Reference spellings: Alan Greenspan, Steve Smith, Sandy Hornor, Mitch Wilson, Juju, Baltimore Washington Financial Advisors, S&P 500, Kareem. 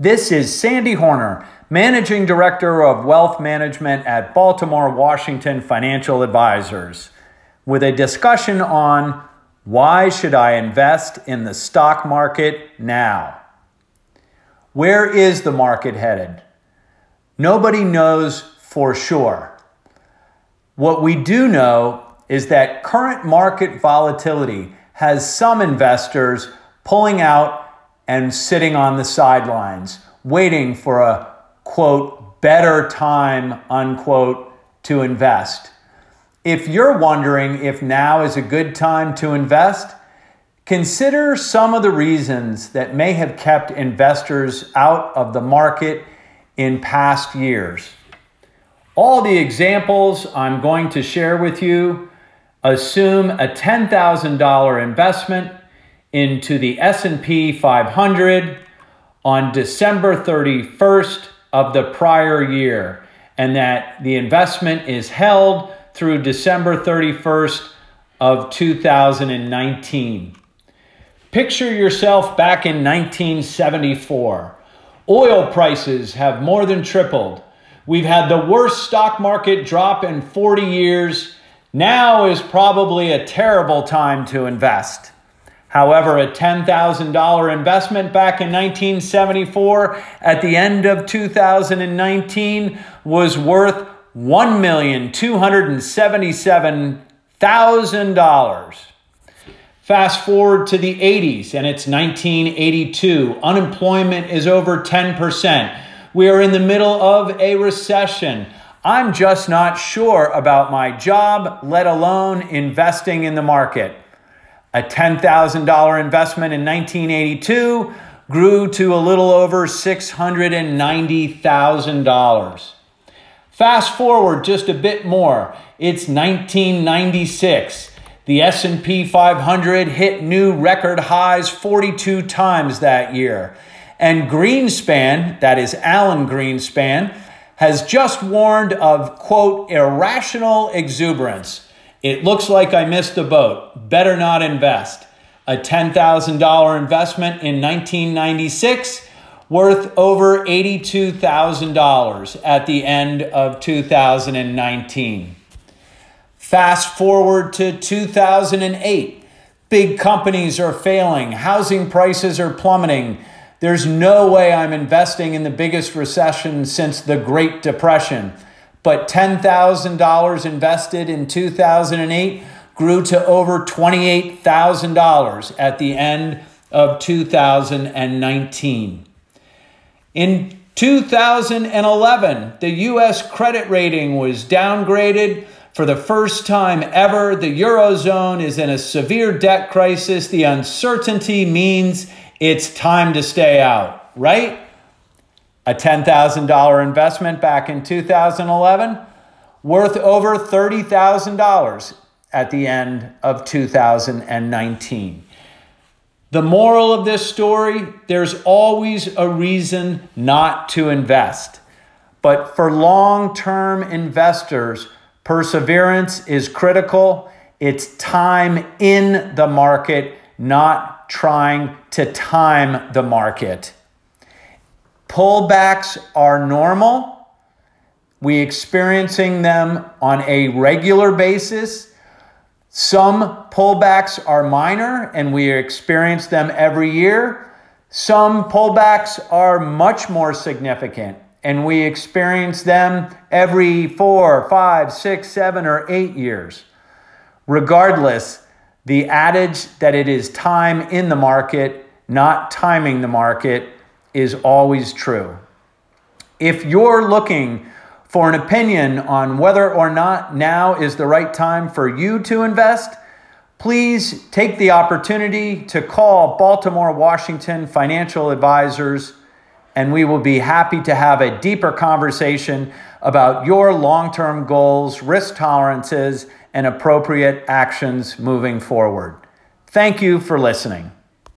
This is Sandy Hornor, Managing Director of Wealth Management at Baltimore Washington Financial Advisors, with a discussion on why should I invest in the stock market now? Where is the market headed? Nobody knows for sure. What we do know is that current market volatility has some investors pulling out and sitting on the sidelines, waiting for a, quote, better time, unquote, to invest. If you're wondering if now is a good time to invest, consider some of the reasons that may have kept investors out of the market in past years. All the examples I'm going to share with you assume a $10,000 investment into the S&P 500 on December 31st of the prior year, and that the investment is held through December 31st of 2019. Picture yourself back in 1974. Oil prices have more than tripled. We've had the worst stock market drop in 40 years. Now is probably a terrible time to invest. However, a $10,000 investment back in 1974 at the end of 2019 was worth $1,277,000. Fast forward to the 80s and it's 1982. Unemployment is over 10%. We are in the middle of a recession. I'm just not sure about my job, let alone investing in the market. A $10,000 investment in 1982 grew to a little over $690,000. Fast forward just a bit more. It's 1996. The S&P 500 hit new record highs 42 times that year. And Greenspan, that is Alan Greenspan, has just warned of, quote, irrational exuberance. It looks like I missed the boat. Better not invest. A $10,000 investment in 1996 worth over $82,000 at the end of 2019. Fast forward to 2008. Big companies are failing. Housing prices are plummeting. There's no way I'm investing in the biggest recession since the Great Depression. But $10,000 invested in 2008 grew to over $28,000 at the end of 2019. In 2011, the U.S. credit rating was downgraded. For the first time ever, the Eurozone is in a severe debt crisis. The uncertainty means it's time to stay out, right? A $10,000 investment back in 2011, worth over $30,000 at the end of 2019. The moral of this story, there's always a reason not to invest. But for long-term investors, perseverance is critical. It's time in the market, not trying to time the market. Pullbacks are normal. We're experiencing them on a regular basis. Some pullbacks are minor and we experience them every year. Some pullbacks are much more significant and we experience them every 4, 5, 6, 7, or 8 years. Regardless, the adage that it is time in the market, not timing the market, is always true. If you're looking for an opinion on whether or not now is the right time for you to invest, please take the opportunity to call Baltimore Washington Financial Advisors, and we will be happy to have a deeper conversation about your long-term goals, risk tolerances, and appropriate actions moving forward. Thank you for listening.